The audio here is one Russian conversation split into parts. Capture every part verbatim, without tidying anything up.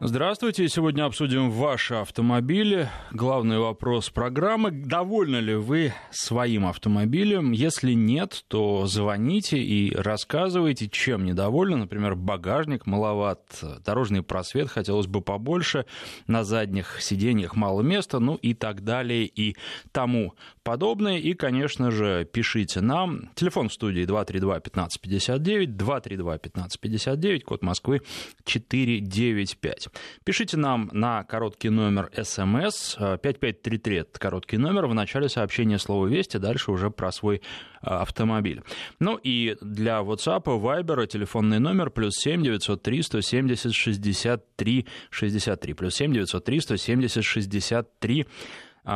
Здравствуйте, сегодня обсудим ваши автомобили. Главный вопрос программы: довольны ли вы своим автомобилем? Если нет, то звоните и рассказывайте, чем недовольны. Например, багажник маловат, дорожный просвет хотелось бы побольше, на задних сиденьях мало места, ну и так далее и тому подобное. И, конечно же, пишите нам. Телефон в студии два три два пятнадцать пятьдесят девять, два три два пятнадцать пятьдесят девять, код Москвы четыре девять пять. Пишите нам на короткий номер СМС пять пять три три, это короткий номер, в начале сообщения слово «Вести», дальше уже про свой автомобиль. Ну и для WhatsApp, Viber телефонный номер плюс семь девятьсот три сто семьдесят шестьдесят три шестьдесят три, плюс семь девятьсот три сто семьдесят шестьдесят три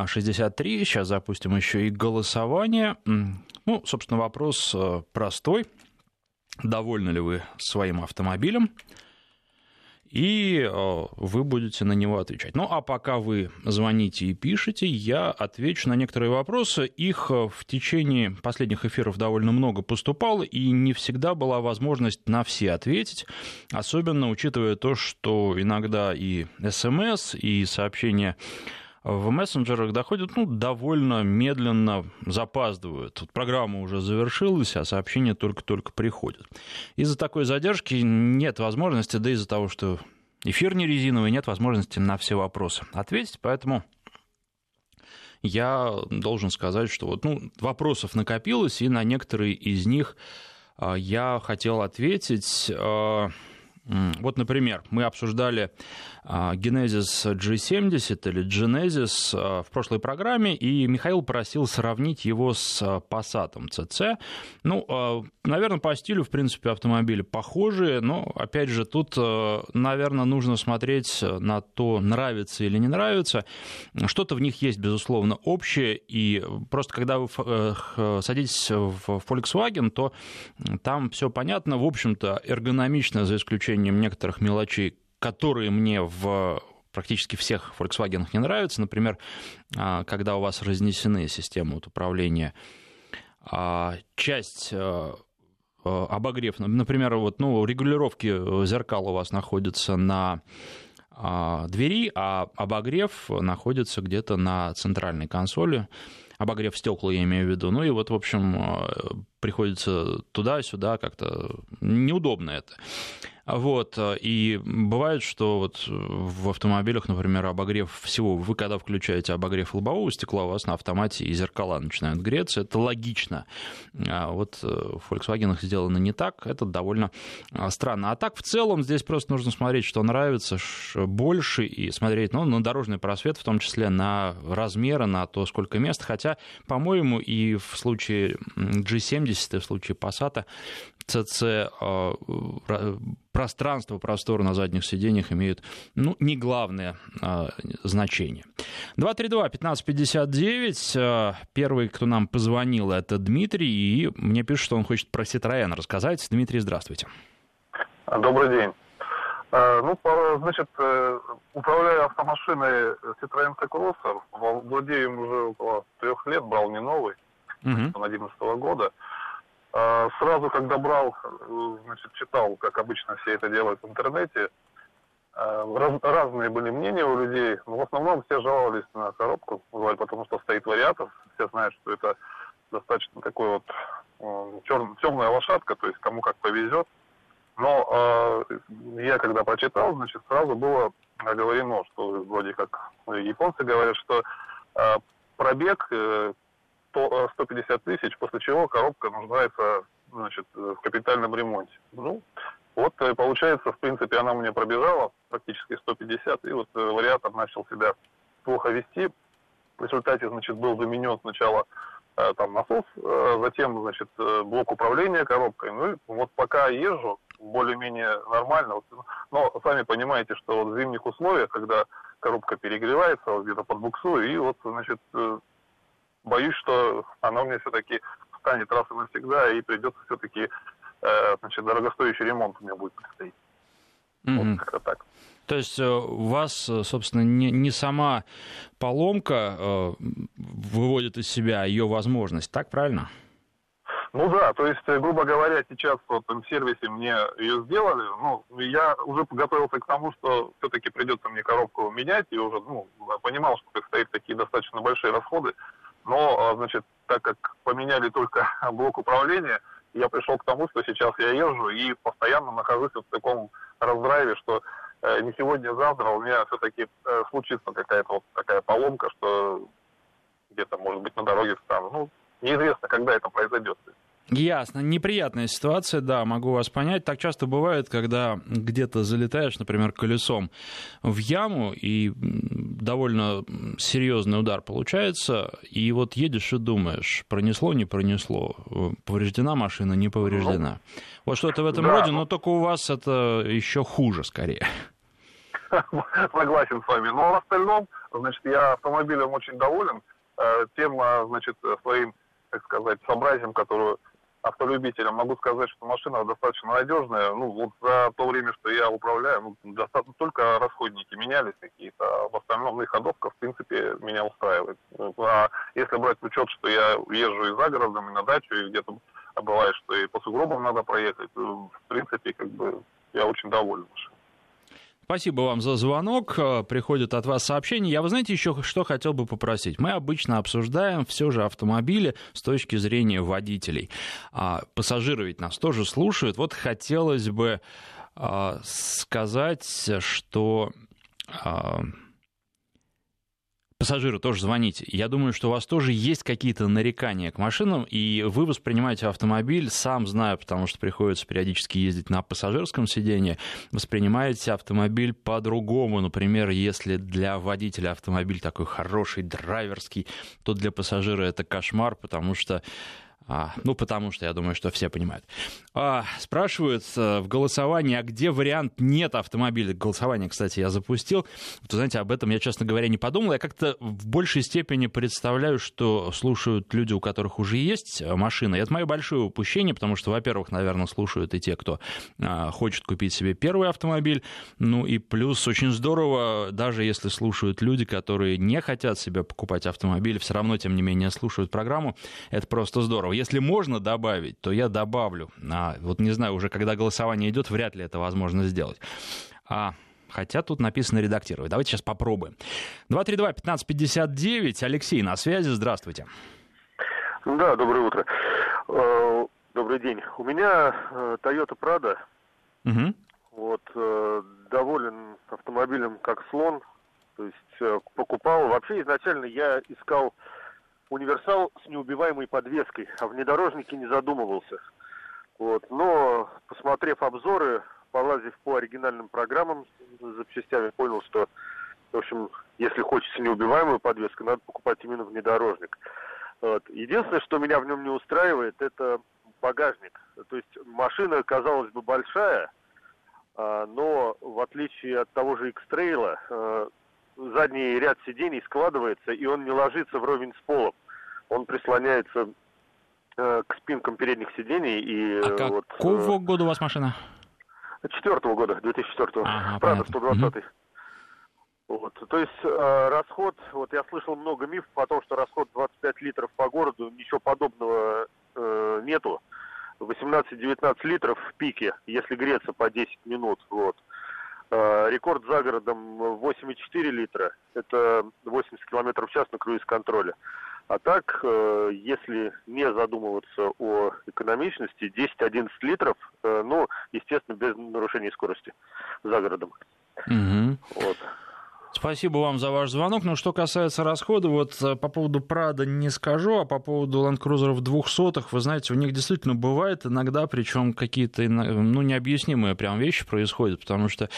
шестьдесят три. Сейчас запустим еще и голосование. Ну, собственно, вопрос простой: довольны ли вы своим автомобилем? И вы будете на него отвечать. Ну, а пока вы звоните и пишете, я отвечу на некоторые вопросы. Их в течение последних эфиров довольно много поступало, и не всегда была возможность на все ответить, особенно учитывая то, что иногда и СМС, и сообщения в мессенджерах доходят, ну, довольно медленно, запаздывают. Тут программа уже завершилась, а сообщения только-только приходят. Из-за такой задержки нет возможности, да из-за того, что эфир не резиновый, нет возможности на все вопросы ответить, поэтому я должен сказать, что вот, ну, вопросов накопилось, и на некоторые из них я хотел ответить. Вот, например, мы обсуждали Genesis джи семьдесят или Genesis в прошлой программе, и Михаил просил сравнить его с Passat си си. Ну, наверное, по стилю, в принципе, автомобили похожие, но, опять же, тут, наверное, нужно смотреть на то, нравится или не нравится. Что-то в них есть, безусловно, общее, и просто когда вы садитесь в Volkswagen, то там все понятно, в общем-то, эргономично, за исключением некоторых мелочей, которые мне в практически всех Volkswagen не нравятся. Например, когда у вас разнесены системы управления, часть обогрев, например, вот, ну, регулировки зеркал у вас находятся на двери, а обогрев находится где-то на центральной консоли. Обогрев стекла, я имею в виду. Ну и вот, в общем, приходится туда-сюда, как-то неудобно это. Вот, и бывает, что вот в автомобилях, например, обогрев всего, вы когда включаете обогрев лобового стекла, у вас на автомате и зеркала начинают греться, это логично. А вот в Volkswagen сделано не так, это довольно странно. А так, в целом, здесь просто нужно смотреть, что нравится больше, и смотреть, ну, на дорожный просвет, в том числе на размеры, на то, сколько мест, хотя, по-моему, и в случае джи семьдесят, и в случае Passat си си пространство, простор на задних сиденьях имеют, ну, не главное а, значение. два три два пятнадцать пятьдесят девять. Первый, кто нам позвонил, это Дмитрий, и мне пишут, что он хочет про Citroën рассказать. Дмитрий, здравствуйте. Добрый день. Ну, значит, управляю автомашиной Citroën C-Crosser, владею им уже около трех лет, брал не новый, две тысячи одиннадцатого года. Сразу, когда брал, значит, читал, как обычно все это делают в интернете, раз, разные были мнения у людей, но в основном все жаловались на коробку, потому что стоит вариатор, все знают, что это достаточно такой вот черный, темная лошадка, то есть кому как повезет. Но э, я когда прочитал, значит, сразу было оговорено, что вроде как японцы говорят, что э, пробег э, сто пятьдесят тысяч, после чего коробка нуждается, значит, в капитальном ремонте. Ну, вот получается, в принципе, она у меня пробежала практически сто пятьдесят, и вот вариатор начал себя плохо вести. В результате, значит, был заменен сначала там насос, затем, значит, блок управления коробкой. Ну, и вот пока езжу более-менее нормально, но сами понимаете, что вот в зимних условиях, когда коробка перегревается, вот где-то под буксу, и вот, значит, боюсь, что она у меня все-таки станет раз и навсегда, и придется все-таки, значит, дорогостоящий ремонт у меня будет предстоять. Mm-hmm. Вот как-то так. То есть у вас, собственно, не, не сама поломка выводит из себя, а ее возможность, так правильно? Ну да, то есть, грубо говоря, сейчас в этом сервисе мне ее сделали, ну, я уже подготовился к тому, что все-таки придется мне коробку менять, и уже, ну, понимал, что предстоят такие достаточно большие расходы, но, значит, так как поменяли только блок управления, я пришел к тому, что сейчас я езжу и постоянно нахожусь вот в таком раздрайве, что э, не сегодня, а завтра у меня все-таки э, случится какая-то вот такая поломка, что где-то, может быть, на дороге встану, ну, неизвестно, когда это произойдет. Ясно. Неприятная ситуация, да, могу вас понять. Так часто бывает, когда где-то залетаешь, например, колесом в яму, и довольно серьезный удар получается, и вот едешь и думаешь, пронесло, не пронесло, повреждена машина, не повреждена. Ну, вот что-то в этом да, роде, но только у вас это еще хуже, скорее. Согласен с вами. Но в остальном, значит, я автомобилем очень доволен тем, значит, своим, как сказать, сообразием, которую автолюбителям могу сказать, что машина достаточно надежная. Ну, вот за то время, что я управляю, ну, достаточно только расходники менялись какие-то, а в остальном их ходовка, в принципе, меня устраивает. А если брать в учет, что я езжу и за городом, и на дачу, и где-то бывает, что и по сугробам надо проехать, в принципе, как бы, я очень доволен. Спасибо вам за звонок. Приходит от вас сообщение. Я, вы знаете, еще что хотел бы попросить. Мы обычно обсуждаем все же автомобили с точки зрения водителей. А пассажиры ведь нас тоже слушают. Вот хотелось бы а, сказать, что... А... Пассажиры, тоже звоните. Я думаю, что у вас тоже есть какие-то нарекания к машинам, и вы воспринимаете автомобиль, сам знаю, потому что приходится периодически ездить на пассажирском сидении, воспринимаете автомобиль по-другому. Например, если для водителя автомобиль такой хороший, драйверский, то для пассажира это кошмар, потому что... А, ну, потому что, я думаю, что все понимают. А, спрашивают а, в голосовании, а где вариант «нет автомобиля». Голосование, кстати, я запустил. Вот, знаете, об этом я, честно говоря, не подумал. Я как-то в большей степени представляю, что слушают люди, у которых уже есть машина. И это мое большое упущение, потому что, во-первых, наверное, слушают и те, кто а, хочет купить себе первый автомобиль. Ну и плюс очень здорово, даже если слушают люди, которые не хотят себе покупать автомобиль, все равно, тем не менее, слушают программу. Это просто здорово. Если можно добавить, то я добавлю. А, вот не знаю, уже когда голосование идет, вряд ли это возможно сделать. А, хотя тут написано «редактировать». Давайте сейчас попробуем. два три два пятнадцать пятьдесят девять. Алексей на связи. Здравствуйте. Да, доброе утро. Добрый день. У меня Toyota Prado. Угу. Вот, доволен автомобилем как слон. То есть покупал. Вообще изначально я искал универсал с неубиваемой подвеской, а внедорожнике не задумывался. Вот. Но, посмотрев обзоры, полазив по оригинальным программам с запчастями, понял, что, в общем, если хочется неубиваемую подвеску, надо покупать именно внедорожник. Вот. Единственное, что меня в нем не устраивает, это багажник. То есть машина, казалось бы, большая, но в отличие от того же X-Trail, задний ряд сидений складывается, и он не ложится вровень с полом. Он прислоняется э, к спинкам передних сидений. И, а э, какого вот, э, года у вас машина? Четвертого года, две тысячи четвёртого. Ага, Прада, сто двадцатый. Угу. Вот. То есть э, расход, вот я слышал много мифов о том, что расход двадцать пять литров по городу, ничего подобного э, нету. восемнадцать-девятнадцать литров в пике, если греться по десять минут, вот. Рекорд за городом восемь целых четыре десятых литра. Это восемьдесят километров в час на круиз-контроле. А так, если не задумываться о экономичности, десять-одиннадцать литров, ну, естественно, без нарушения скорости за городом. Mm-hmm. Вот. Спасибо вам за ваш звонок. Но что касается расхода, вот по поводу Prado не скажу, а по поводу Land Cruiser двухсотых, вы знаете, у них действительно бывает иногда, причем какие-то, ну, необъяснимые прям вещи происходят, потому что,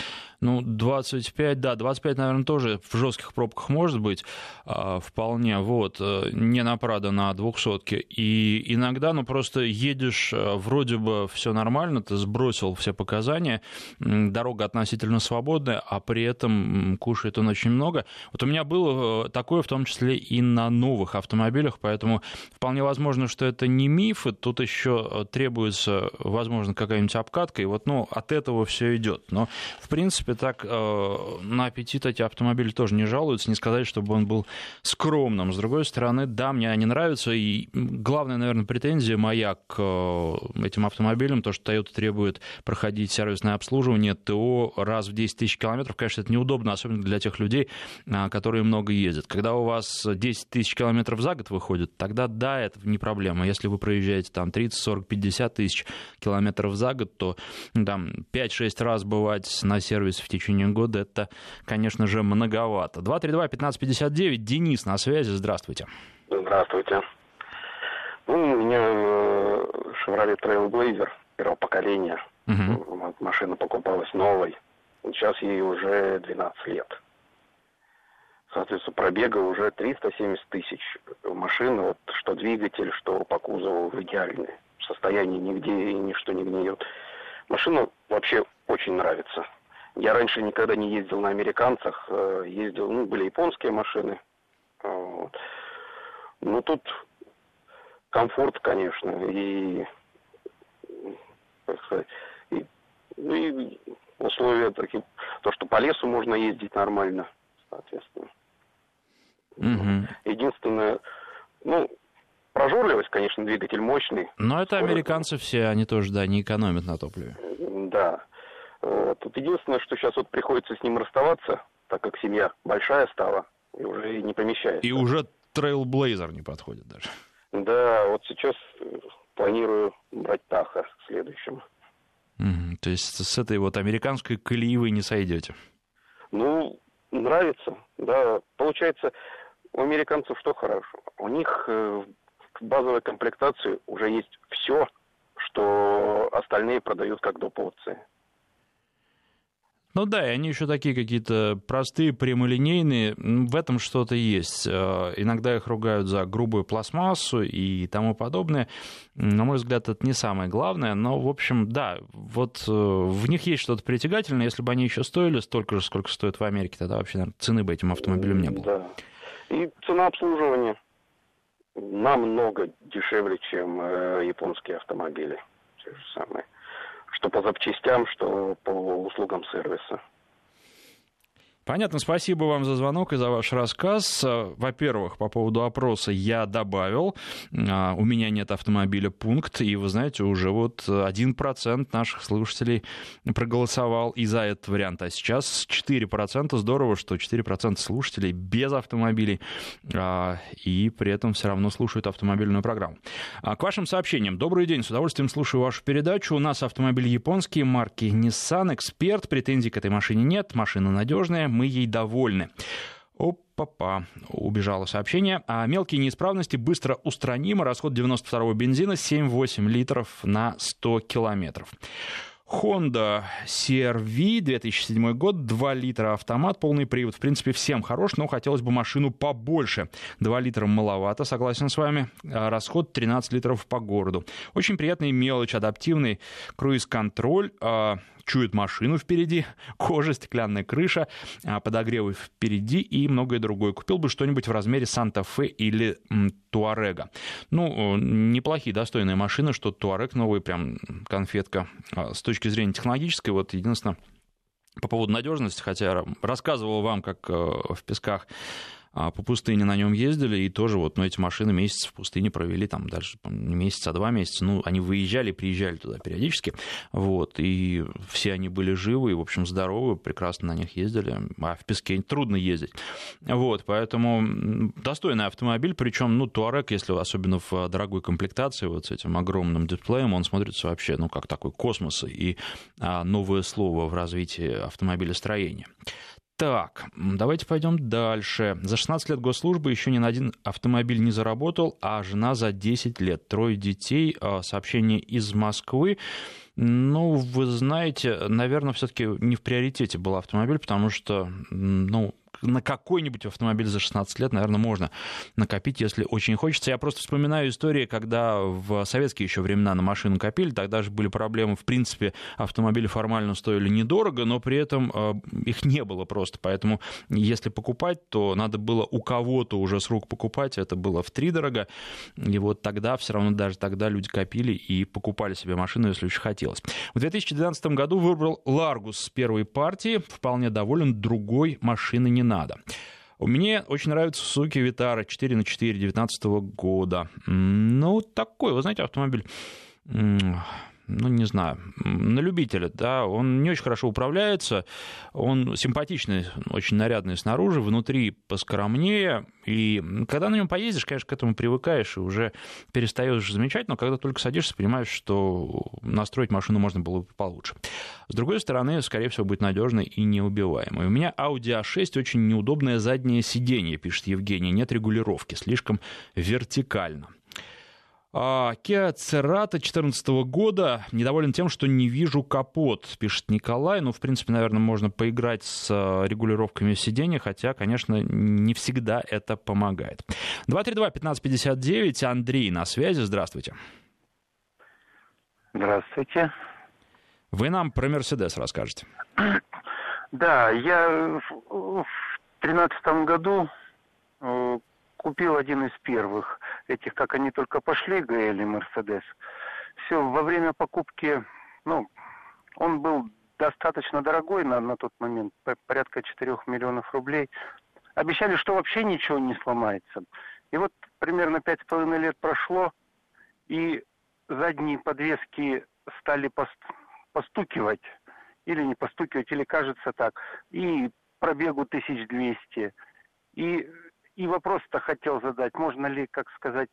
ну, двадцать пять, да, двадцать пять, наверное, тоже в жестких пробках может быть вполне, вот, не на Prado, на двухсотке, и иногда, ну, просто едешь, вроде бы все нормально, ты сбросил все показания, дорога относительно свободная, а при этом кушает он машин очень много. Вот у меня было такое, в том числе и на новых автомобилях, поэтому вполне возможно, что это не миф, и тут еще требуется, возможно, какая-нибудь обкатка, и вот, ну, от этого все идет. Но, в принципе, так э, на аппетит эти автомобили тоже не жалуются, не сказать, чтобы он был скромным. С другой стороны, да, мне они нравятся, и главная, наверное, претензия моя к э, этим автомобилям, то, что Toyota требует проходить сервисное обслуживание, ТО раз в десять тысяч километров, конечно, это неудобно, особенно для тех людей, которые много ездят. Когда у вас десять тысяч километров за год выходит, тогда да, это не проблема. Если вы проезжаете там тридцать, сорок, пятьдесят тысяч километров за год, то там пять-шесть раз бывать на сервисе в течение года, это, конечно же, многовато. два три два пятнадцать пятьдесят девять, Денис на связи, здравствуйте. Здравствуйте. Ну, у меня Chevrolet Trailblazer первого поколения. Uh-huh. Машина покупалась новой. Сейчас ей уже двенадцать лет. Соответственно, пробега уже триста семьдесят тысяч. Машина, вот, что двигатель, что по кузову, в идеальном состоянии, нигде и ничто не гниет. Машина вообще очень нравится. Я раньше никогда не ездил на американцах. Ездил, ну, были японские машины. Вот. Но тут комфорт, конечно, и, как сказать, и, ну, и условия такие, то, что по лесу можно ездить нормально, соответственно. Угу. Единственное, ну, прожорливость, конечно, двигатель мощный. Но это скорость. Американцы все, они тоже, да, не экономят на топливе. Да. Тут единственное, что сейчас вот приходится с ним расставаться, так как семья большая стала, и уже не помещается. И уже Trailblazer не подходит даже. Да, вот сейчас планирую брать Tahoe следующим. Mm-hmm. То есть с этой вот американской колеи вы не сойдете? Ну, нравится, да. Получается, у американцев что хорошо? У них в базовой комплектации уже есть все, что остальные продают как доп. Опции. Ну да, и они еще такие какие-то простые, прямолинейные, в этом что-то есть. Иногда их ругают за грубую пластмассу и тому подобное. На мой взгляд, это не самое главное, но, в общем, да, вот в них есть что-то притягательное. Если бы они еще стоили столько же, сколько стоят в Америке, тогда вообще, наверное, цены бы этим автомобилям не было. Да. И цена обслуживания намного дешевле, чем японские автомобили, те же самые. Что по запчастям, что по услугам сервиса. Понятно, спасибо вам за звонок и за ваш рассказ. Во-первых, по поводу опроса я добавил, у меня нет автомобиля, пункт, и вы знаете, уже вот один процент наших слушателей проголосовал и за этот вариант, а сейчас четыре процента, здорово, что четыре процента слушателей без автомобилей, и при этом все равно слушают автомобильную программу. К вашим сообщениям. Добрый день, с удовольствием слушаю вашу передачу, у нас автомобили японские, марки Nissan Expert, претензий к этой машине нет, машина надежная. Мы ей довольны. Опа-па, убежало сообщение. А мелкие неисправности быстро устранимы. Расход девяносто второго бензина семь-восемь литров на сто километров. Honda си ар-V, две тысячи седьмой год, два литра автомат, полный привод. В принципе, всем хорош, но хотелось бы машину побольше. два литра маловато, согласен с вами. Расход тринадцать литров по городу. Очень приятный мелочь, адаптивный круиз-контроль. Чует машину впереди, кожа, стеклянная крыша, подогревы впереди и многое другое. Купил бы что-нибудь в размере Санта Фе или Туарега. Ну, неплохие, достойные машины, что Туарег новый, прям конфетка. С точки зрения технологической, вот единственное, по поводу надежности, хотя рассказывал вам, как в Песках по пустыне на нем ездили, и тоже вот, ну, эти машины месяц в пустыне провели, там даже не месяц, а два месяца, ну, они выезжали, приезжали туда периодически, вот, и все они были живы, и, в общем, здоровы, прекрасно на них ездили, а в песке трудно ездить, вот, поэтому достойный автомобиль, причем, ну, Туарег, если особенно в дорогой комплектации, вот с этим огромным дисплеем, он смотрится вообще, ну, как такой космос, и новое слово в развитии автомобилестроения. Так, давайте пойдем дальше. За шестнадцать лет госслужбы еще ни на один автомобиль не заработал, а жена за десять лет. Трое детей. Сообщение из Москвы. Ну, вы знаете, наверное, все-таки не в приоритете был автомобиль, потому что, ну, на какой-нибудь автомобиль за шестнадцать лет, наверное, можно накопить, если очень хочется. Я просто вспоминаю истории, когда в советские еще времена на машину копили, тогда же были проблемы, в принципе, автомобили формально стоили недорого, но при этом э, их не было просто, поэтому если покупать, то надо было у кого-то уже с рук покупать, это было втридорого, и вот тогда, все равно даже тогда люди копили и покупали себе машину, если очень хотелось. В две тысячи двенадцатом году выбрал Largus с первой партии, вполне доволен, другой машины не надо. Мне очень нравится Suzuki Vitara четыре на четыре две тысячи девятнадцатого года. Ну, такой, вы знаете, автомобиль, ну, не знаю, на любителя, да, он не очень хорошо управляется, он симпатичный, очень нарядный снаружи, внутри поскромнее, и когда на нем поездишь, конечно, к этому привыкаешь и уже перестаешь замечать, но когда только садишься, понимаешь, что настроить машину можно было бы получше. С другой стороны, скорее всего, будет надежной и неубиваемой. У меня Audi а шесть, очень неудобное заднее сиденье, пишет Евгений, нет регулировки, слишком вертикально. Kia Cerato две тысячи четырнадцатого года. Недоволен тем, что не вижу капот, пишет Николай. Ну, в принципе, наверное, можно поиграть с регулировками сидения, хотя, конечно, не всегда это помогает. два три два пятнадцать пятьдесят девять. Андрей на связи. Здравствуйте. Здравствуйте. Вы нам про Мерседес расскажете. Да, я в две тысячи тринадцатом году купил один из первых этих, как они только пошли, ГЛ-Мерседес. Все, во время покупки, ну, он был достаточно дорогой на, на тот момент, порядка четырех миллионов рублей. Обещали, что вообще ничего не сломается. И вот примерно пять с половиной лет прошло, и задние подвески стали пост- постукивать, или не постукивать, или кажется так, и пробегу тысяча двести, и... И вопрос-то хотел задать, можно ли, как сказать,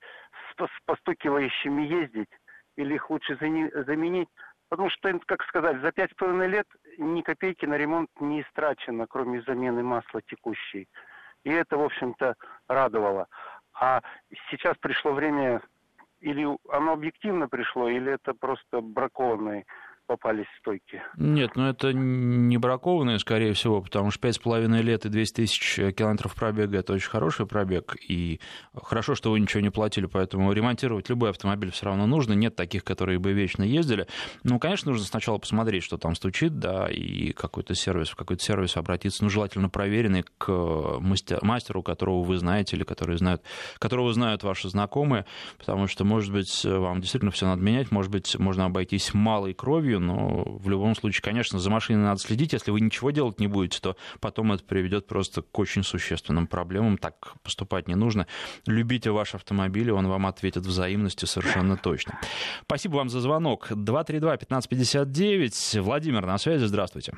с постукивающими ездить, или их лучше заменить? Потому что, как сказать, за пять с половиной лет ни копейки на ремонт не истрачено, кроме замены масла текущей. И это, в общем-то, радовало. А сейчас пришло время, или оно объективно пришло, или это просто бракованные попались стойки. Нет, ну это не бракованные, скорее всего, потому что пять с половиной лет и двести тысяч километров пробега — это очень хороший пробег, и хорошо, что вы ничего не платили, поэтому ремонтировать любой автомобиль все равно нужно, нет таких, которые бы вечно ездили. Ну, конечно, нужно сначала посмотреть, что там стучит, да, и какой-то сервис, в какой-то сервис обратиться, ну, желательно проверенный, к мастеру, которого вы знаете или который знает, которого знают ваши знакомые, потому что, может быть, вам действительно все надо менять, может быть, можно обойтись малой кровью, но в любом случае, конечно, за машиной надо следить. Если вы ничего делать не будете, то потом это приведет просто к очень существенным проблемам. Так поступать не нужно. Любите ваш автомобиль, он вам ответит взаимностью совершенно точно. Спасибо вам за звонок. два три два пятнадцать пятьдесят девять. Владимир на связи. Здравствуйте.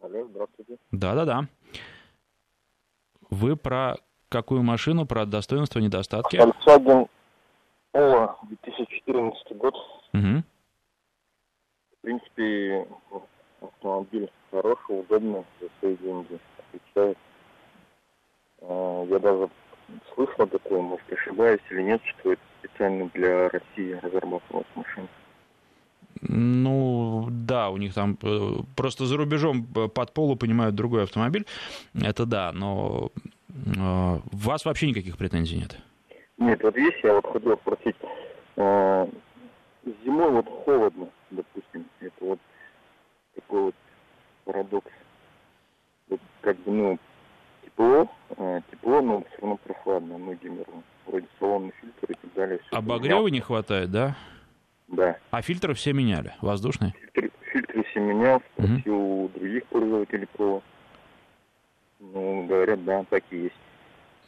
Алло, здравствуйте. Да-да-да. Вы про какую машину, про достоинства, недостатки? Volkswagen Polo, две тысячи четырнадцатый год. Угу. В принципе, автомобиль хороший, удобный, за свои деньги отвечает. Я даже слышал такое, может, ошибаюсь или нет, что это специально для России разрабатывалась машина. Ну, да, у них там просто за рубежом под полу понимают другой автомобиль, это да, но у вас вообще никаких претензий нет? Нет, вот здесь я вот хотел спросить, зимой вот холодно, допустим, это вот такой вот парадокс. Вот как бы, ну, тепло, тепло, но все равно прохладно, ноги мерзнут. Вроде салонный фильтр и так далее. Обогрева не хватает, да? Да. А фильтры все меняли, воздушные? Фильтры, фильтры все менял, спросил у угу. других пользователей ПО. Ну, говорят, да, так и есть.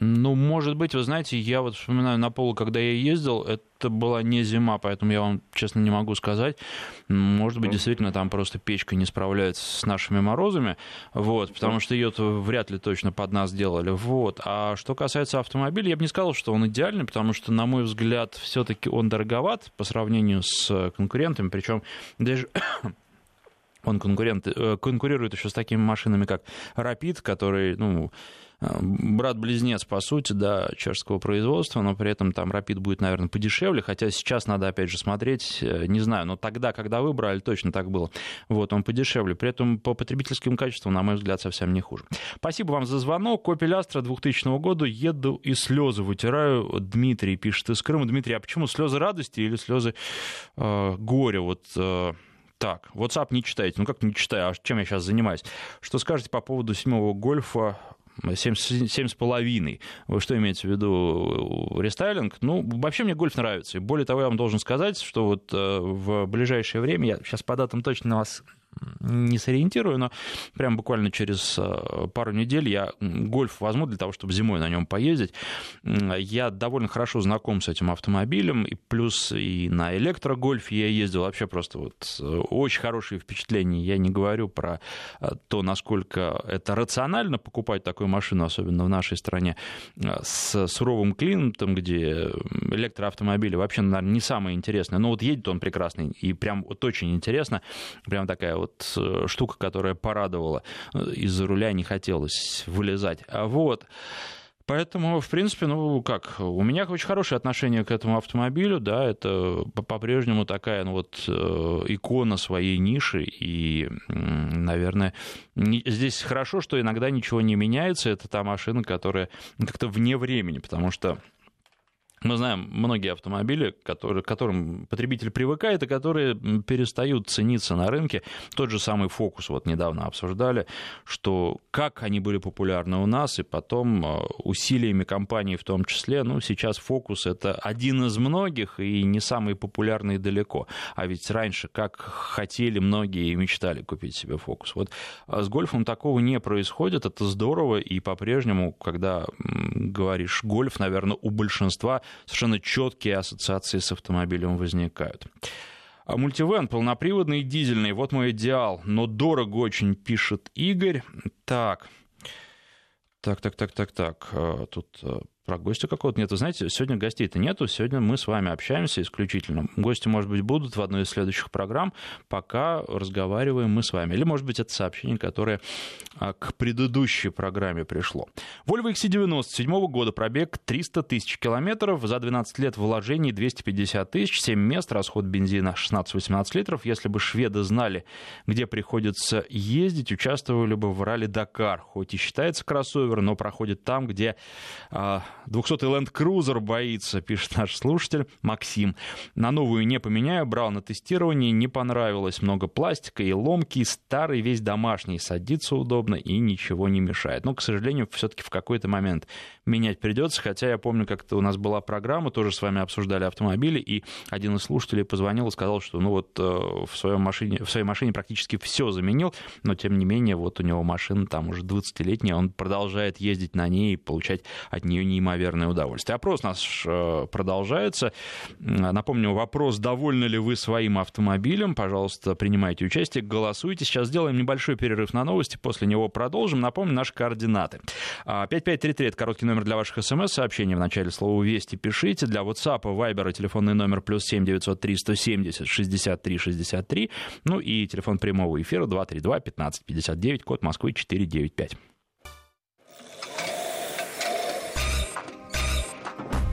Ну, может быть, вы знаете, я вот вспоминаю на Polo, когда я ездил, это была не зима, поэтому я вам, честно, не могу сказать. Может быть, действительно, там просто печка не справляется с нашими морозами, вот, потому что ее-то вряд ли точно под нас делали, вот. А что касается автомобиля, я бы не сказал, что он идеальный, потому что, на мой взгляд, все-таки он дороговат по сравнению с конкурентами, причем даже... Он конкурент, конкурирует еще с такими машинами, как Rapid, который, ну, брат-близнец, по сути, да, чешского производства, но при этом там Rapid будет, наверное, подешевле, хотя сейчас надо, опять же, смотреть, не знаю, но тогда, когда вы брали, точно так было, вот, он подешевле, при этом по потребительским качествам, на мой взгляд, совсем не хуже. Спасибо вам за звонок, Opel Astra двухтысячного года, еду и слезы вытираю, Дмитрий пишет из Крыма. Дмитрий, а почему слезы радости или слезы э, горя, вот... Э... Так, WhatsApp не читаете. Ну как не читаю, а чем я сейчас занимаюсь? Что скажете по поводу седьмого гольфа семь с половиной? Вы что имеете в виду? Рестайлинг? Ну, вообще мне гольф нравится. И более того, я вам должен сказать, что вот в ближайшее время, я сейчас по датам точно вас не сориентирую, но прям буквально через пару недель я гольф возьму для того, чтобы зимой на нем поездить. Я довольно хорошо знаком с этим автомобилем, и плюс и на электрогольфе я ездил. Вообще просто вот очень хорошие впечатления. Я не говорю про то, насколько это рационально покупать такую машину, особенно в нашей стране, с суровым климатом, где электроавтомобили вообще, наверное, не самые интересные. Но вот едет он прекрасный, и прям вот очень интересно. Прям такая вот штука, которая порадовала, из-за руля не хотелось вылезать. А вот... Поэтому, в принципе, ну как, у меня очень хорошее отношение к этому автомобилю, да, это по-прежнему такая, ну вот, икона своей ниши, и, наверное, не, здесь хорошо, что иногда ничего не меняется, это та машина, которая как-то вне времени, потому что... Мы знаем многие автомобили, которые, к которым потребитель привыкает и которые перестают цениться на рынке. Тот же самый «Фокус» вот недавно обсуждали, что как они были популярны у нас, и потом усилиями компании в том числе. Ну, сейчас «Фокус» — это один из многих и не самый популярный далеко. А ведь раньше как хотели многие и мечтали купить себе «Фокус». Вот с «Гольфом» такого не происходит, это здорово, и по-прежнему, когда говоришь «Гольф», наверное, у большинства совершенно четкие ассоциации с автомобилем возникают. Multivan полноприводный и дизельный. Вот мой идеал. Но дорого очень, пишет Игорь. Так, так, так, так, так, так. Тут про гостя какого-то нет. Вы знаете, сегодня гостей-то нету. Сегодня мы с вами общаемся исключительно. Гости, может быть, будут в одной из следующих программ. Пока разговариваем мы с вами. Или, может быть, это сообщение, которое к предыдущей программе пришло. Volvo икс си девяносто седьмого года, пробег триста тысяч километров, за двенадцать лет вложений двести пятьдесят тысяч, семь мест, расход бензина шестнадцать-восемнадцать литров. Если бы шведы знали, где приходится ездить, участвовали бы в ралли Дакар. Хоть и считается кроссовер, но проходит там, где... двухсотый Land Cruiser боится, пишет наш слушатель Максим. На новую не поменяю, брал на тестирование, не понравилось, много пластика и ломки, старый весь домашний, садится удобно и ничего не мешает. Но, к сожалению, все-таки в какой-то момент менять придется, хотя я помню, как-то у нас была программа, тоже с вами обсуждали автомобили, и один из слушателей позвонил и сказал, что ну вот в, своем машине, в своей машине практически все заменил, но тем не менее вот у него машина там уже двадцатилетняя, он продолжает ездить на ней и получать от нее неимоверное удовольствие. Опрос наш продолжается. Напомню, вопрос, довольны ли вы своим автомобилем. Пожалуйста, принимайте участие, голосуйте. Сейчас сделаем небольшой перерыв на новости, после него продолжим. Напомню, наши координаты. пять пять три три, это короткий номер для ваших смс-сообщений. В начале слова «Вести» пишите. Для WhatsApp, Viber телефонный номер плюс семь девятьсот три сто семьдесят шестьдесят три шестьдесят три. Ну и телефон прямого эфира два три два пятнадцать пятьдесят девять, код Москвы четыре девять пять.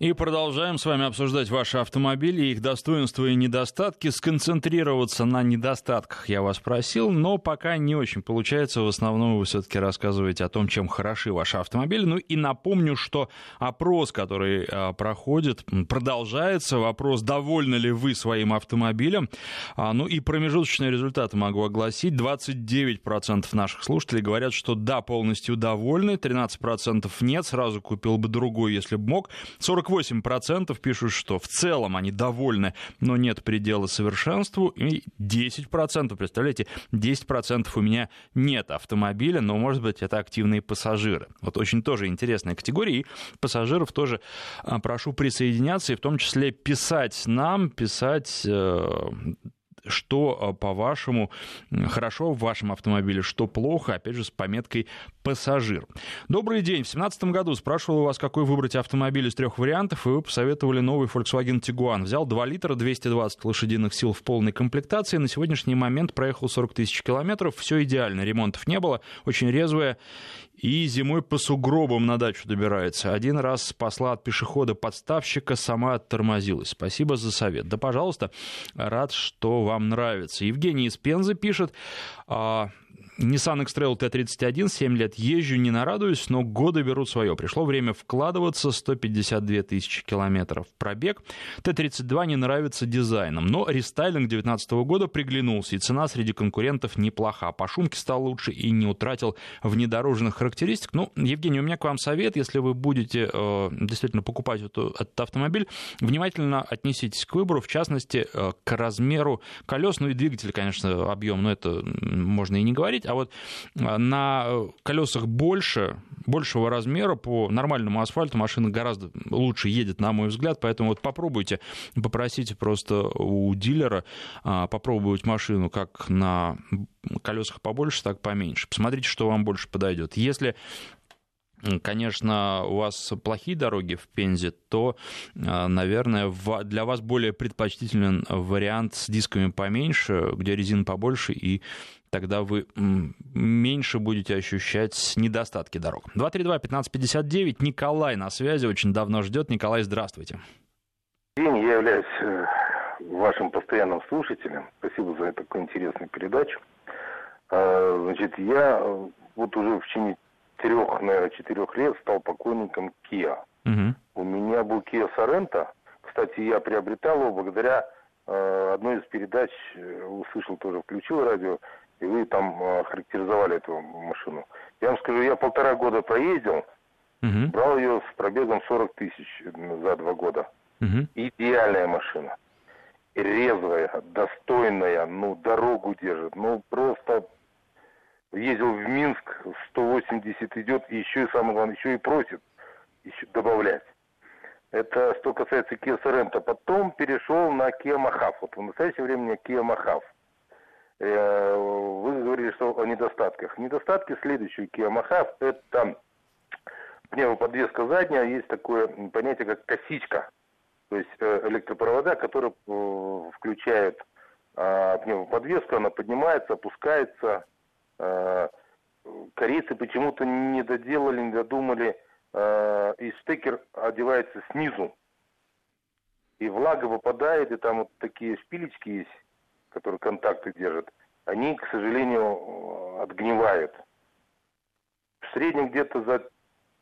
И продолжаем с вами обсуждать ваши автомобили, их достоинства и недостатки. Сконцентрироваться на недостатках я вас просил, но пока не очень получается. В основном вы все-таки рассказываете о том, чем хороши ваши автомобили. Ну и напомню, что опрос, который проходит, продолжается. Вопрос, довольны ли вы своим автомобилем. Ну и промежуточные результаты могу огласить. двадцать девять процентов наших слушателей говорят, что да, полностью довольны. тринадцать процентов нет, сразу купил бы другой, если бы мог. сорок восемь процентов пишут, что в целом они довольны, но нет предела совершенству. И десять процентов, представляете, десять процентов у меня нет автомобиля, но, может быть, это активные пассажиры. Вот очень тоже интересная категория, и пассажиров тоже прошу присоединяться, и в том числе писать нам, писать... Э- что, по-вашему, хорошо в вашем автомобиле, что плохо, опять же, с пометкой «пассажир». Добрый день. В две тысячи семнадцатом году спрашивал у вас, какой выбрать автомобиль из трех вариантов, и вы посоветовали новый Volkswagen Tiguan. Взял два литра, двести двадцать лошадиных сил в полной комплектации. На сегодняшний момент проехал сорок тысяч километров. Все идеально, ремонтов не было, очень резвая. И зимой по сугробам на дачу добирается. Один раз спасла от пешехода-подставщика, сама оттормозилась. Спасибо за совет. Да, пожалуйста, рад, что вам нравится. Евгений из Пензы пишет... Nissan X-Trail Т тридцать один, семь лет езжу, не нарадуюсь, но годы берут свое. Пришло время вкладываться, сто пятьдесят две тысячи километров пробег. Т тридцать два не нравится дизайном, но рестайлинг две тысячи девятнадцатого года приглянулся, и цена среди конкурентов неплоха. По шумке стал лучше и не утратил внедорожных характеристик. Ну, Евгений, у меня к вам совет. Если вы будете э, действительно покупать эту, этот автомобиль, внимательно отнеситесь к выбору, в частности, э, к размеру колес, ну и двигатель, конечно, объем, но это можно и не говорить. А вот на колесах больше, большего размера по нормальному асфальту машина гораздо лучше едет, на мой взгляд. Поэтому вот попробуйте, попросите просто у дилера попробовать машину как на колесах побольше, так поменьше. Посмотрите, что вам больше подойдет. Если... Конечно, у вас плохие дороги в Пензе, то, наверное, для вас более предпочтителен вариант с дисками поменьше, где резина побольше, и тогда вы меньше будете ощущать недостатки дорог. два тридцать два пятнадцать пятьдесят девять, Николай на связи, очень давно ждет. Николай, здравствуйте. Ну, я являюсь вашим постоянным слушателем. Спасибо за такую интересную передачу. Значит, я вот уже в течение трех, наверное, четырех лет стал поклонником Kia. Угу. У меня был Kia Sorento. Кстати, я приобретал его благодаря э, одной из передач, услышал тоже, включил радио, и вы там э, характеризовали эту машину. Я вам скажу, я полтора года проездил, угу. брал ее с пробегом сорок тысяч за два года. Угу. Идеальная машина. Резвая, достойная, ну, дорогу держит, ну, просто... Ездил в Минск, сто восемьдесят идет, и еще и самое главное, еще и просит еще добавлять. Это что касается Kia Sorento. Потом перешел на Kia Mohave. Вот в настоящее время у меня Kia Mohave. Вы говорили, что о недостатках. Недостатки следующие Kia Mohave — это пневмоподвеска задняя, есть такое понятие, как косичка. То есть электропровода, которые включают пневмоподвеску, она поднимается, опускается. Корейцы почему-то не доделали, не додумали, и штекер одевается снизу, и влага выпадает, и там вот такие шпилечки есть, которые контакты держат, они, к сожалению, отгнивают. В среднем где-то за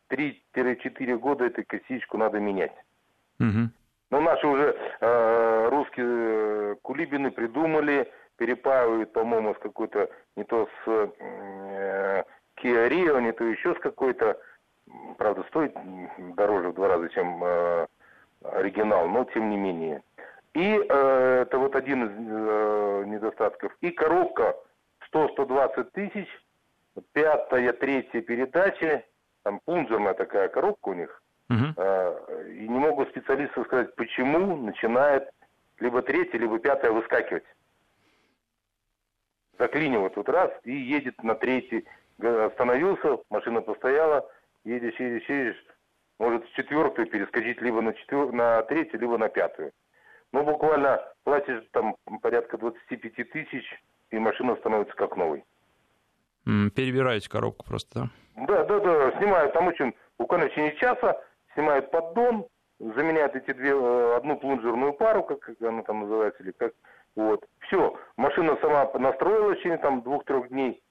три-четыре года эту косичку надо менять. Угу. Но наши уже э, русские кулибины придумали, перепаивают, по-моему, с какой-то, не то с э, Kia Rio, не то еще с какой-то, правда, стоит дороже в два раза, чем э, оригинал, но тем не менее. И э, это вот один из э, недостатков. И коробка сто-сто двадцать тысяч, пятая, третья передача, там пунжерная такая коробка у них, uh-huh. э, и не могут специалисты сказать, почему начинает либо третья, либо пятая выскакивать. Заклинивает вот раз и едет на третий. Остановился, машина постояла, едешь, едешь, едешь. Может, с четвертую перескочить либо на, четвер... на третью, либо на пятую. Ну, буквально платишь там порядка двадцать пять тысяч, и машина становится как новой. Перебираете коробку просто, да? Да, да, да. Снимают там очень, буквально в течение часа, снимают поддон, заменяют эти две, одну плунжерную пару, как она там называется, или как... Вот. Все, машина сама настроилась в течение там двух-трех дней,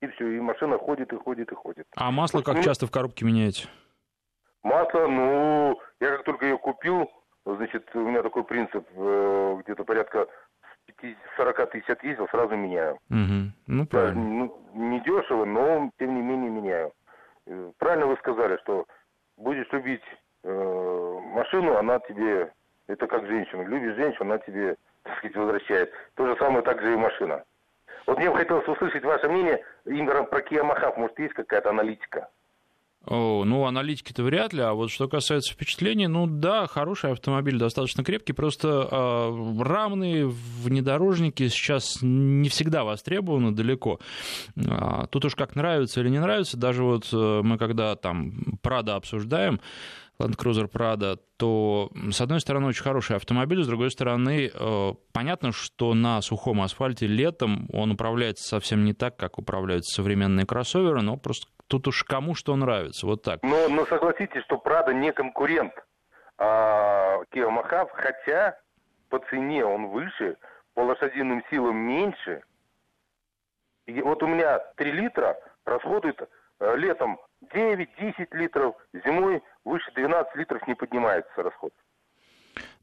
и все, и машина ходит, и ходит, и ходит. А масло есть, как ну, часто в коробке меняете? Масло, ну, я как только ее купил, значит, у меня такой принцип, э, где-то порядка сорок тысяч ездил, сразу меняю. Угу. Ну, правильно. Ну, не дешево, но, тем не менее, меняю. Правильно вы сказали, что будешь любить э, машину, она тебе, это как женщина, любишь женщину, она тебе... так сказать, возвращает. То же самое так же и машина. Вот мне бы хотелось услышать ваше мнение, Инграм, про Kia Mohave. Может, есть какая-то аналитика? О, ну, аналитики-то вряд ли, а вот что касается впечатлений, ну да, хороший автомобиль, достаточно крепкий, просто э, рамные внедорожники сейчас не всегда востребованы далеко. А, тут уж как нравится или не нравится, даже вот мы когда там Prado обсуждаем, Land Cruiser Prado, то, с одной стороны, очень хороший автомобиль, с другой стороны, понятно, что на сухом асфальте летом он управляется совсем не так, как управляются современные кроссоверы, но просто тут уж кому что нравится, вот так. Но, но согласитесь, что Prado не конкурент а, Kia Mohave, хотя по цене он выше, по лошадиным силам меньше. И вот у меня три литра расходует а, летом девять-десять литров, зимой выше двенадцать литров не поднимается расход.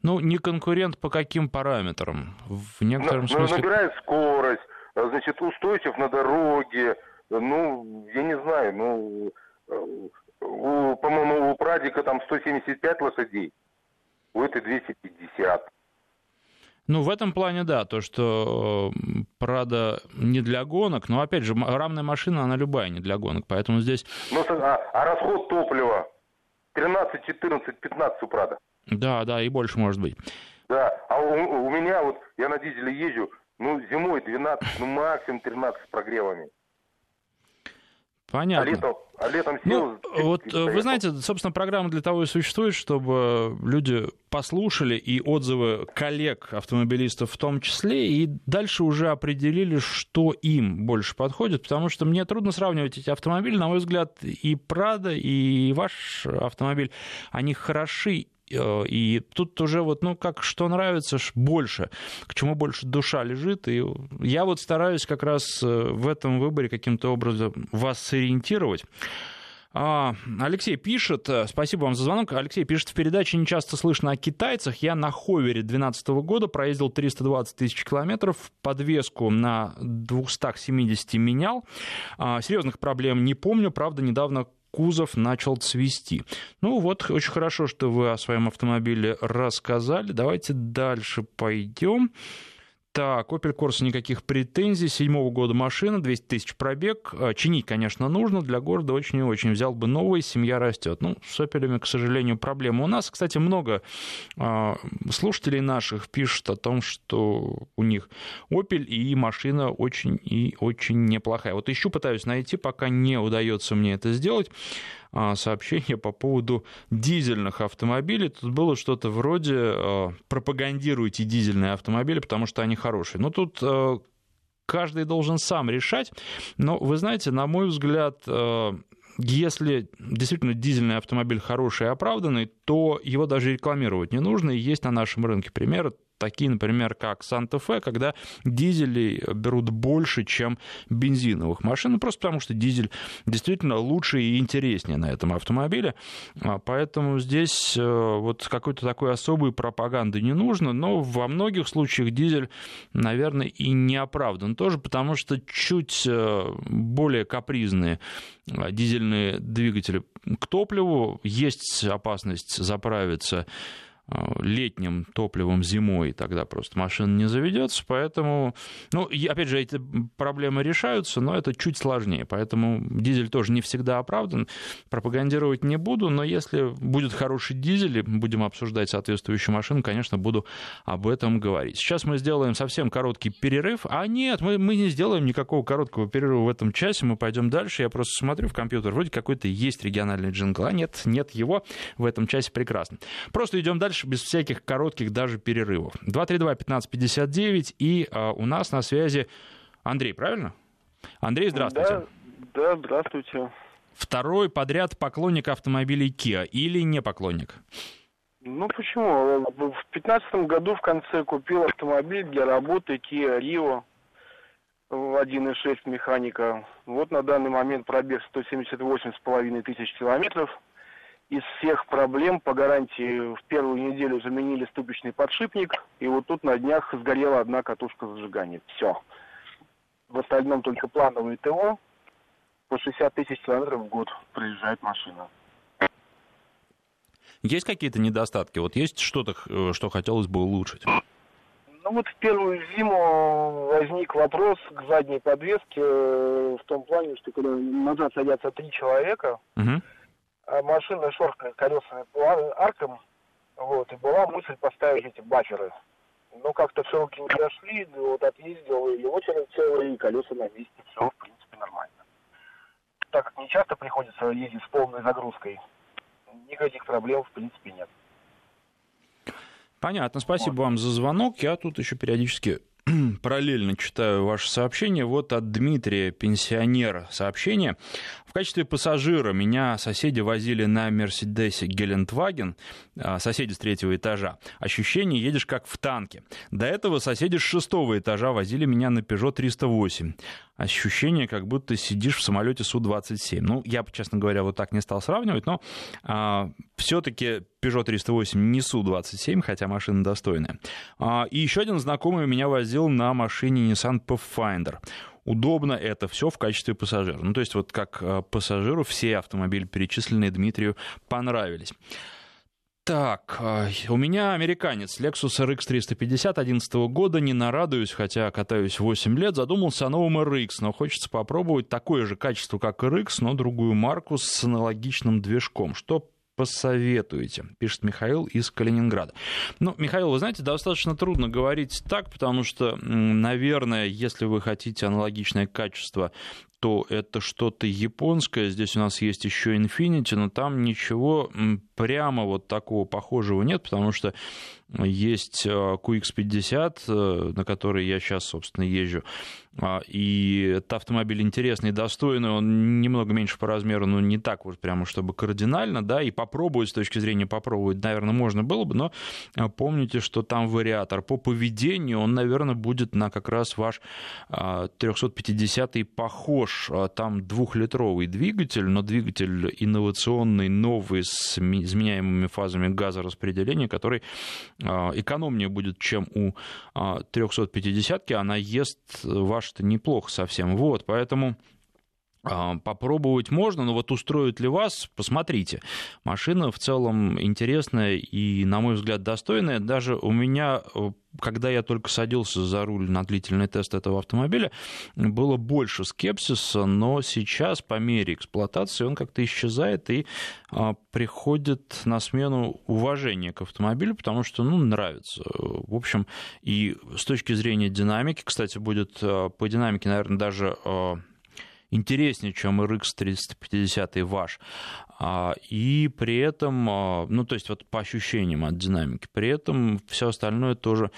Ну, не конкурент по каким параметрам? В некотором но, смысле... Набирает скорость, значит, устойчив на дороге, ну, я не знаю, ну, у, по-моему, у Прадика там сто семьдесят пять лошадей, у этой двести пятьдесят. Ну, в этом плане, да, то, что Prado не для гонок, но, опять же, рамная машина, она любая не для гонок, поэтому здесь... Ну, а, а расход топлива тринадцать, четырнадцать, пятнадцать у Prado. Да, да, и больше может быть. Да, а у, у меня вот, я на дизеле езжу, ну, зимой двенадцать, ну, максимум тринадцать с прогревами. Понятно. А летом, а летом сел, ну, вот поехал. Вы знаете, собственно, программа для того и существует, чтобы люди послушали и отзывы коллег автомобилистов в том числе, и дальше уже определили, что им больше подходит, потому что мне трудно сравнивать эти автомобили. На мой взгляд, и Prado, и ваш автомобиль, они хороши. И тут уже вот, ну, как что нравится больше, к чему больше душа лежит. И я вот стараюсь как раз в этом выборе каким-то образом вас сориентировать. Алексей пишет, спасибо вам за звонок. Алексей пишет, в передаче не часто слышно о китайцах. Я на ховере две тысячи двенадцатого года проездил триста двадцать тысяч километров, подвеску на двести семьдесят менял. Серьезных проблем не помню, правда, недавно кузов начал цвести. Ну вот, очень хорошо, что вы о своем автомобиле рассказали. Давайте дальше пойдем. Так, Opel Corsa, никаких претензий. Седьмого года машина, двести тысяч пробег. Чинить, конечно, нужно. Для города очень и очень. Взял бы новый, семья растет. Ну, с Опелями, к сожалению, проблемы. У нас, кстати, много э, слушателей наших пишут о том, что у них Opel и машина очень и очень неплохая. Вот ищу, пытаюсь найти, пока не удается мне это сделать. Сообщение по поводу дизельных автомобилей. Тут было что-то вроде э, «пропагандируйте дизельные автомобили, потому что они хорошие». Но тут э, каждый должен сам решать. Но, вы знаете, на мой взгляд, э, если действительно дизельный автомобиль хороший и оправданный, то его даже рекламировать не нужно. И есть на нашем рынке примеры. Такие, например, как Санта Фе, когда дизелей берут больше, чем бензиновых машин, просто потому что дизель действительно лучше и интереснее на этом автомобиле, поэтому здесь вот какой-то такой особой пропаганды не нужно, но во многих случаях дизель, наверное, и не оправдан тоже, потому что чуть более капризные дизельные двигатели к топливу, есть опасность заправиться летним топливом зимой, тогда просто машина не заведется, поэтому, ну, и, опять же, эти проблемы решаются, но это чуть сложнее, поэтому дизель тоже не всегда оправдан, пропагандировать не буду, но если будет хороший дизель, и будем обсуждать соответствующую машину, конечно, буду об этом говорить. Сейчас мы сделаем совсем короткий перерыв, а нет, мы, мы не сделаем никакого короткого перерыва в этом часе, мы пойдем дальше, я просто смотрю в компьютер, вроде какой-то есть региональный джингл, а нет, нет его, в этом часе прекрасно. Просто идем дальше, без всяких коротких даже перерывов. два три два пятнадцать пятьдесят девять, и а, у нас на связи Андрей, правильно? Андрей, здравствуйте. Да, да, здравствуйте. Второй подряд поклонник автомобилей Kia или не поклонник? Ну, почему? В две тысячи пятнадцатом году в конце купил автомобиль для работы Kia Rio один и шесть механика. Вот на данный момент пробег сто семьдесят восемь с половиной тысяч километров. Из всех проблем по гарантии в первую неделю заменили ступичный подшипник, и вот тут на днях сгорела одна катушка зажигания. Все. В остальном только плановое ТО. По шестьдесят тысяч километров в год проезжает машина. Есть какие-то недостатки? Вот есть что-то, что хотелось бы улучшить? Ну вот в первую зиму возник вопрос к задней подвеске в том плане, что когда назад садятся три человека... Угу. машина шоркали колесами по аркам, вот, и была мысль поставить эти баферы. Но как-то все руки не дошли, вот отъездил, и очередь целая, и колеса на месте, все, в принципе, нормально. Так как не часто приходится ездить с полной загрузкой, никаких проблем, в принципе, нет. Понятно, спасибо вот вам за звонок. Я тут еще периодически параллельно читаю ваше сообщение. Вот от Дмитрия, пенсионера, сообщение. В качестве пассажира меня соседи возили на Мерседесе Гелендваген, соседи с третьего этажа. Ощущение, едешь как в танке. До этого соседи с шестого этажа возили меня на Peugeot триста восемь. Ощущение, как будто сидишь в самолете Су двадцать семь. Ну, я, честно говоря, вот так не стал сравнивать, но а, все-таки Peugeot триста восемь не Су двадцать семь, хотя машина достойная. А, и еще один знакомый меня возил на машине Nissan Pathfinder. Удобно это все в качестве пассажира. Ну, то есть, вот как пассажиру все автомобили, перечисленные Дмитрию, понравились. Так, у меня американец, Lexus эр икс триста пятьдесят две тысячи одиннадцатого года, не нарадуюсь, хотя катаюсь восемь лет, задумался о новом эр икс, но хочется попробовать такое же качество, как эр икс, но другую марку с аналогичным движком. Что посоветуете? Пишет Михаил из Калининграда. Ну, Михаил, вы знаете, достаточно трудно говорить так, потому что, наверное, если вы хотите аналогичное качество, то это что-то японское. Здесь у нас есть еще Infiniti, но там ничего прямо вот такого похожего нет, потому что есть Ку Икс пятьдесят, на который я сейчас, собственно, езжу. И этот автомобиль интересный, достойный, он немного меньше по размеру, но не так вот прямо, чтобы кардинально, да, и попробовать, с точки зрения попробовать, наверное, можно было бы, но помните, что там вариатор. По поведению он, наверное, будет на как раз ваш триста пятидесятый похож. Там двухлитровый двигатель, но двигатель инновационный, новый, с изменяемыми фазами газораспределения, который экономнее будет, чем у триста пятидесятки, она ест ваш-то неплохо совсем. Вот, поэтому попробовать можно, но вот устроит ли вас, посмотрите. Машина в целом интересная и, на мой взгляд, достойная. Даже у меня, когда я только садился за руль на длительный тест этого автомобиля, было больше скепсиса, но сейчас по мере эксплуатации он как-то исчезает и а, приходит на смену уважение к автомобилю, потому что, ну, нравится. В общем, и с точки зрения динамики, кстати, будет по динамике, наверное, даже интереснее, чем эр икс триста пятьдесят ваш. И при этом, ну, то есть вот по ощущениям от динамики, при этом все остальное тоже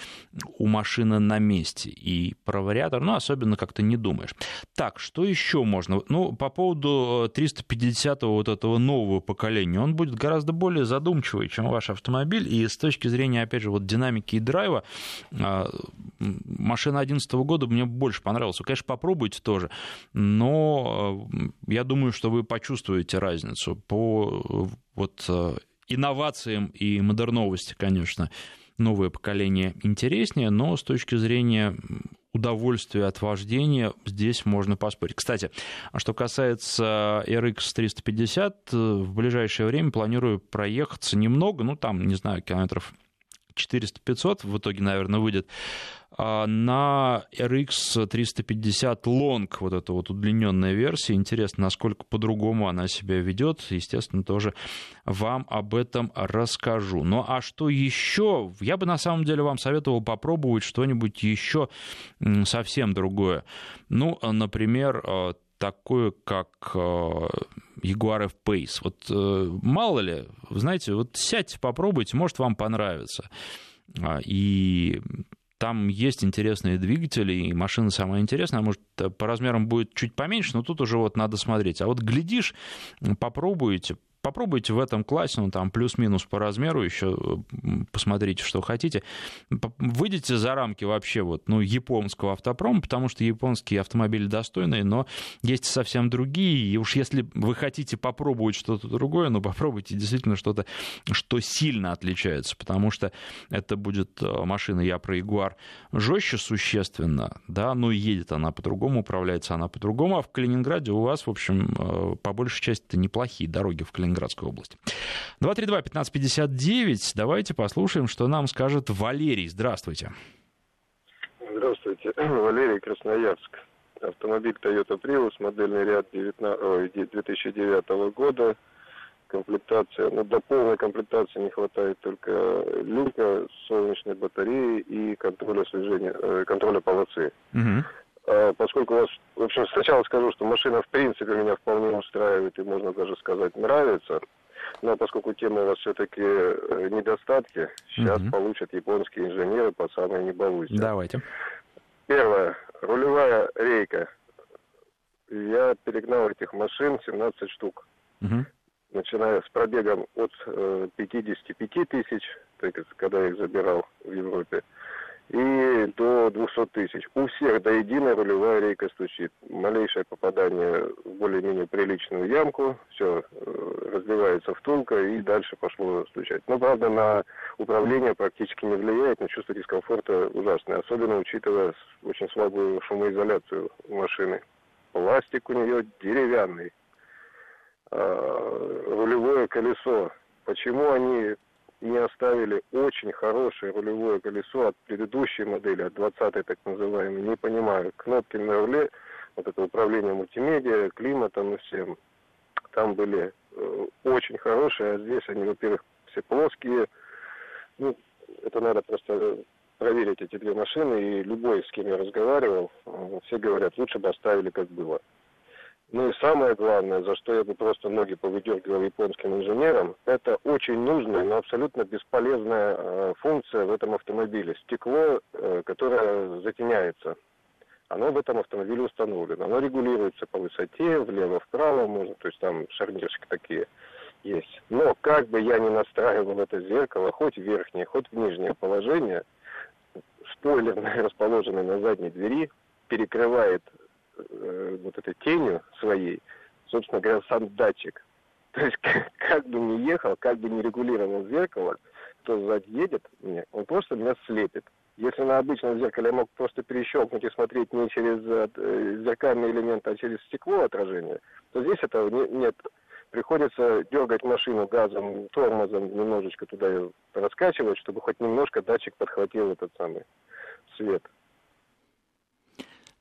у машины на месте. И про вариатор, ну, особенно как-то не думаешь. Так, что еще можно? Ну, по поводу триста пятидесятого вот этого нового поколения, он будет гораздо более задумчивый, чем ваш автомобиль. И с точки зрения, опять же, вот динамики и драйва, машина две тысячи одиннадцатого года мне больше понравилась. Вы, конечно, попробуйте тоже, но Но я думаю, что вы почувствуете разницу по вот инновациям и модерновости, конечно. Новое поколение интереснее, но с точки зрения удовольствия от вождения здесь можно поспорить. Кстати, что касается эр икс триста пятьдесят, в ближайшее время планирую проехаться немного, ну там, не знаю, километров четыреста-пятьсот, в итоге, наверное, выйдет, на эр икс триста пятьдесят Long, вот эта вот удлиненная версия. Интересно, насколько по-другому она себя ведет. Естественно, тоже вам об этом расскажу. Ну, а что еще? Я бы, на самом деле, вам советовал попробовать что-нибудь еще совсем другое. Ну, например, такое, как Jaguar F-Pace. Вот мало ли, знаете, вот сядьте, попробуйте, может, вам понравится. И там есть интересные двигатели, и машина самая интересная, может, по размерам будет чуть поменьше, но тут уже вот надо смотреть. А вот глядишь, попробуйте, попробуйте в этом классе, ну, там плюс-минус по размеру, еще посмотрите, что хотите. Выйдите за рамки вообще вот, ну, японского автопрома, потому что японские автомобили достойные, но есть совсем другие, и уж если вы хотите попробовать что-то другое, ну, попробуйте действительно что-то, что сильно отличается, потому что это будет машина, я про Jaguar, жестче существенно, да, но едет она по-другому, управляется она по-другому, а в Калининграде у вас, в общем, по большей части-то неплохие дороги в Калининграде. Ленинградской области. два три два пятнадцать пятьдесят девять. Давайте послушаем, что нам скажет Валерий. Здравствуйте. Здравствуйте. Валерий, Красноярск. Автомобиль Toyota Prius, модельный ряд две тысячи девятого года. комплектация, но до полной комплектации не хватает только люка, солнечной батареи и контроля слежения, контроля полосы. Угу. Поскольку у вас, в общем, сначала скажу, что машина в принципе меня вполне устраивает и, можно даже сказать, нравится. Но поскольку тема у вас все-таки недостатки, сейчас угу. получат японские инженеры по самой не балуйся. Давайте. Первое. Рулевая рейка. Я перегнал этих машин семнадцать штук. Угу. Начиная с пробегом от пятидесяти пяти тысяч, когда я их забирал в Европе, и до двухсот тысяч. У всех до единой рулевая рейка стучит. Малейшее попадание в более-менее приличную ямку, все разливается втулка и дальше пошло стучать. Но, правда, на управление практически не влияет, но чувство дискомфорта ужасное, особенно учитывая очень слабую шумоизоляцию машины. Пластик у нее деревянный. А, рулевое колесо. Почему они не оставили очень хорошее рулевое колесо от предыдущей модели, от двадцатой так называемой, не понимаю. Кнопки на руле, вот это управление мультимедиа, климатом и всем, там были э, очень хорошие, а здесь они, во-первых, все плоские. Ну, это надо просто проверить эти две машины, и любой, с кем я разговаривал, э, все говорят, лучше бы оставили как было. Ну и самое главное, за что я бы просто ноги повыдергивал японским инженерам, это очень нужная, но абсолютно бесполезная э, функция в этом автомобиле. Стекло, э, которое затеняется, оно в этом автомобиле установлено. Оно регулируется по высоте, влево-вправо, можно, то есть там шарнирчики такие есть. Но как бы я ни настраивал это зеркало, хоть в верхнее, хоть в нижнее положение, спойлерное, расположенное на задней двери, перекрывает вот этой тенью своей, собственно говоря, сам датчик. То есть как, как бы ни ехал, как бы ни регулировал зеркало, кто сзади едет мне, он просто меня слепит. Если на обычном зеркале я мог просто перещелкнуть и смотреть не через зеркальный элемент, а через стекло отражение, то здесь этого не, нет. Приходится дергать машину газом, тормозом, немножечко туда ее раскачивать, чтобы хоть немножко датчик подхватил этот самый свет.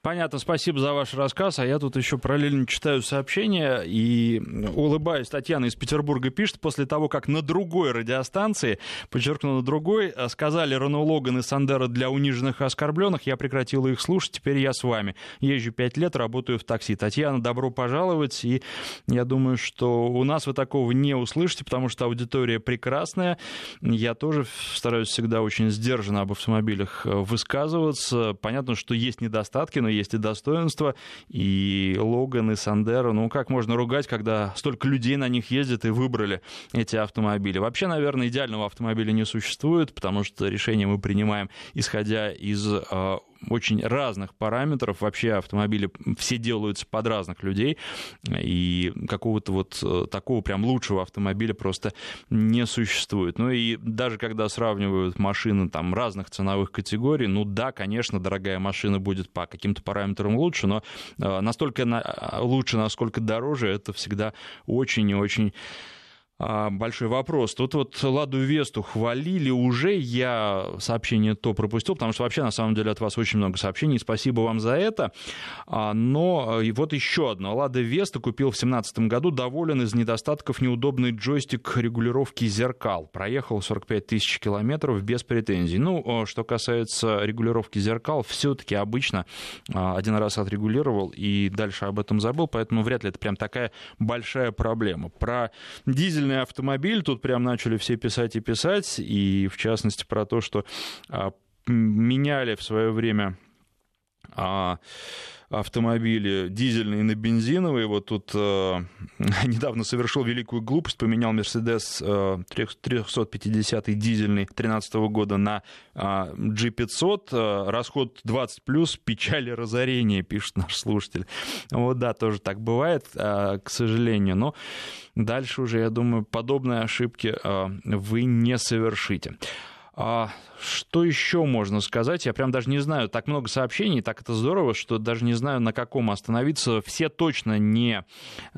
Понятно, спасибо за ваш рассказ, а я тут еще параллельно читаю сообщения и улыбаюсь. Татьяна из Петербурга пишет, после того, как на другой радиостанции, подчеркну, на другой, сказали Renault Logan и Sandero для униженных и оскорбленных, я прекратила их слушать, теперь я с вами. Езжу пять лет, работаю в такси. Татьяна, добро пожаловать, и я думаю, что у нас вы такого не услышите, потому что аудитория прекрасная. Я тоже стараюсь всегда очень сдержанно об автомобилях высказываться. Понятно, что есть недостатки, но есть и достоинства, и Логан, и Сандеро. Ну, как можно ругать, когда столько людей на них ездит и выбрали эти автомобили? Вообще, наверное, идеального автомобиля не существует, потому что решение мы принимаем, исходя из э, очень разных параметров. Вообще, автомобили все делаются под разных людей, и какого-то вот э, такого прям лучшего автомобиля просто не существует. Ну, и даже когда сравнивают машины там разных ценовых категорий, ну да, конечно, дорогая машина будет по каким-то параметрам лучше, но настолько лучше, насколько дороже, это всегда очень и очень большой вопрос. Тут вот Ладу Весту хвалили уже, я сообщение то пропустил, потому что вообще, на самом деле, от вас очень много сообщений, спасибо вам за это. Но и вот еще одно. Лада Веста купил в две тысячи семнадцатом году, доволен, из недостатков неудобный джойстик регулировки зеркал. Проехал сорок пять тысяч километров без претензий. Ну, что касается регулировки зеркал, все-таки обычно один раз отрегулировал и дальше об этом забыл, поэтому вряд ли это прям такая большая проблема. Про дизель автомобиль. Тут прям начали все писать и писать, и в частности про то, что а, меняли в свое время а, автомобили дизельные на бензиновые. Вот тут а, недавно совершил великую глупость, поменял Mercedes а, триста пятьдесят дизельный две тысячи тринадцатого года на а, джи пятьсот. А, расход двадцать плюс, печали разорения, пишет наш слушатель. Вот да, тоже так бывает, а, к сожалению, но дальше уже, я думаю, подобные ошибки вы не совершите. А, что еще можно сказать? Я прям даже не знаю. Так много сообщений, так это здорово, что даже не знаю, на каком остановиться. Все точно не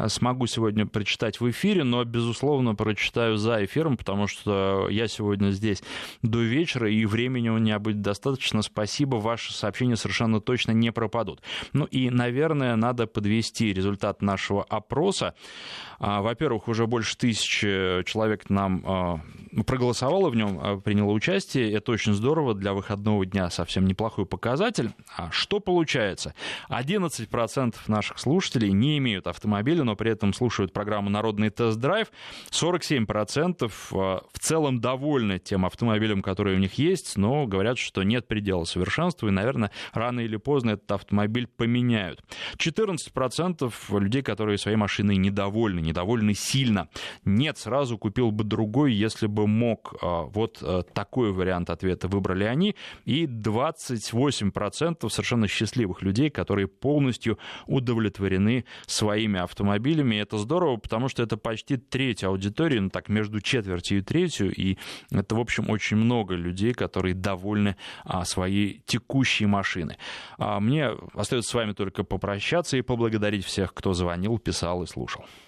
смогу сегодня прочитать в эфире, но, безусловно, прочитаю за эфиром, потому что я сегодня здесь до вечера, и времени у меня будет достаточно. Спасибо, ваши сообщения совершенно точно не пропадут. Ну и, наверное, надо подвести результат нашего опроса. Во-первых, уже больше тысячи человек нам проголосовало в нем, приняло участие. Это очень здорово. Для выходного дня совсем неплохой показатель. А что получается? одиннадцать процентов наших слушателей не имеют автомобиля, но при этом слушают программу «Народный тест-драйв». сорок семь процентов в целом довольны тем автомобилем, который у них есть, но говорят, что нет предела совершенства, и, наверное, рано или поздно этот автомобиль поменяют. четырнадцать процентов людей, которые своей машиной недовольны, недовольны сильно. Нет, сразу купил бы другой, если бы мог. Вот такой вариант ответа выбрали они. И двадцать восемь процентов совершенно счастливых людей, которые полностью удовлетворены своими автомобилями. И это здорово, потому что это почти треть аудитории, ну так, между четвертью и третью. И это, в общем, очень много людей, которые довольны своей текущей машиной. Мне остается с вами только попрощаться и поблагодарить всех, кто звонил, писал и слушал.